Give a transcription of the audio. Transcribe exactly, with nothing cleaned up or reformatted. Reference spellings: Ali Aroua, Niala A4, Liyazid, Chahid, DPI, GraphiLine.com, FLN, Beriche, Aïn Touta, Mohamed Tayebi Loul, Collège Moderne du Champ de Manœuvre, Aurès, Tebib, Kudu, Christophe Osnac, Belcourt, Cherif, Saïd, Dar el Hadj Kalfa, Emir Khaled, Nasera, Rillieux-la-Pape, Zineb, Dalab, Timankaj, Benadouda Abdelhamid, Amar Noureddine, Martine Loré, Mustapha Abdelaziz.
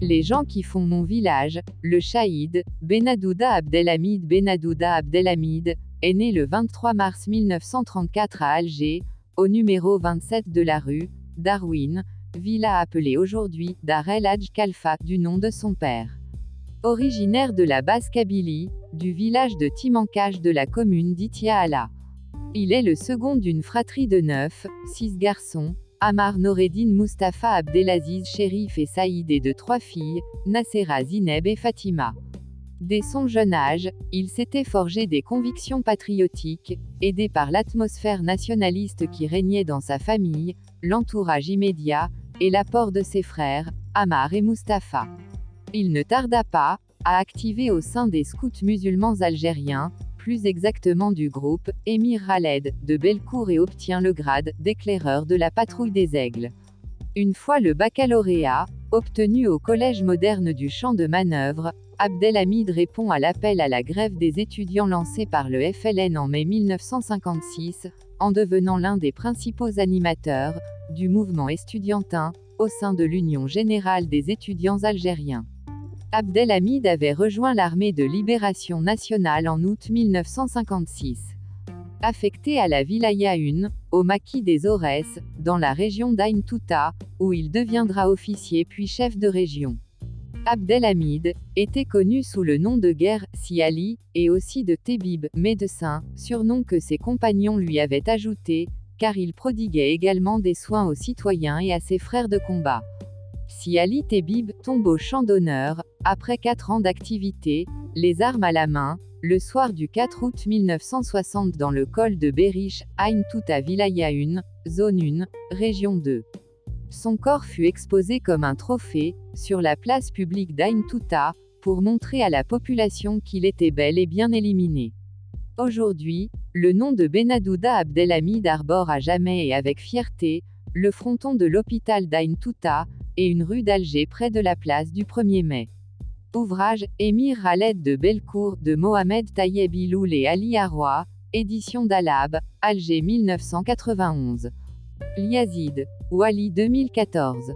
Les gens qui font mon village, le Chahid, Benadouda Abdelhamid. Benadouda Abdelhamid est né le vingt-trois mars mille neuf cent trente-quatre à Alger, au numéro vingt-sept de la rue Darwin, villa appelée aujourd'hui Dar el Hadj Kalfa, du nom de son père. Originaire de la basse Kabylie, du village de Timankaj de la commune d'Itiaala. Il est le second d'une fratrie de neuf, six garçons, Amar Noureddine, Mustapha Abdelaziz, Cherif et Saïd, et de trois filles, Nasera, Zineb et Fatima. Dès son jeune âge, il s'était forgé des convictions patriotiques, aidé par l'atmosphère nationaliste qui régnait dans sa famille, l'entourage immédiat, et l'apport de ses frères, Amar et Mustapha. Il ne tarda pas à activer au sein des scouts musulmans algériens, plus exactement du groupe Emir Khaled de Belcourt, et obtient le grade d'éclaireur de la patrouille des aigles. Une fois le baccalauréat obtenu au Collège Moderne du Champ de Manœuvre, Abdelhamid répond à l'appel à la grève des étudiants lancé par le F L N en mai mille neuf cent cinquante-six, en devenant l'un des principaux animateurs du mouvement estudiantin au sein de l'Union Générale des étudiants algériens. Abdelhamid avait rejoint l'armée de libération nationale en août mille neuf cent cinquante-six. Affecté à la Wilaya un, au maquis des Aurès, dans la région d'Aïn Touta, où il deviendra officier puis chef de région. Abdelhamid était connu sous le nom de guerre, Si Ali, et aussi de Tebib, médecin, surnom que ses compagnons lui avaient ajouté, car il prodiguait également des soins aux citoyens et à ses frères de combat. Si Ali Tebib tombe au champ d'honneur, après quatre ans d'activité, les armes à la main, le soir du quatre août mille neuf cent soixante dans le col de Beriche, Aïn Touta, Wilaya un, zone un, région deux. Son corps fut exposé comme un trophée, sur la place publique d'Aïn Touta, pour montrer à la population qu'il était bel et bien éliminé. Aujourd'hui, le nom de Benadouda Abdelhamid arbore à jamais et avec fierté, le fronton de l'hôpital d'Aïn Touta, et une rue d'Alger près de la place du premier mai. Ouvrage, Émir Khaled de Belcourt, de Mohamed Tayebi Loul et Ali Aroua, édition Dalab, Alger mille neuf cent quatre-vingt-onze. Liyazid, Ouali deux mille quatorze.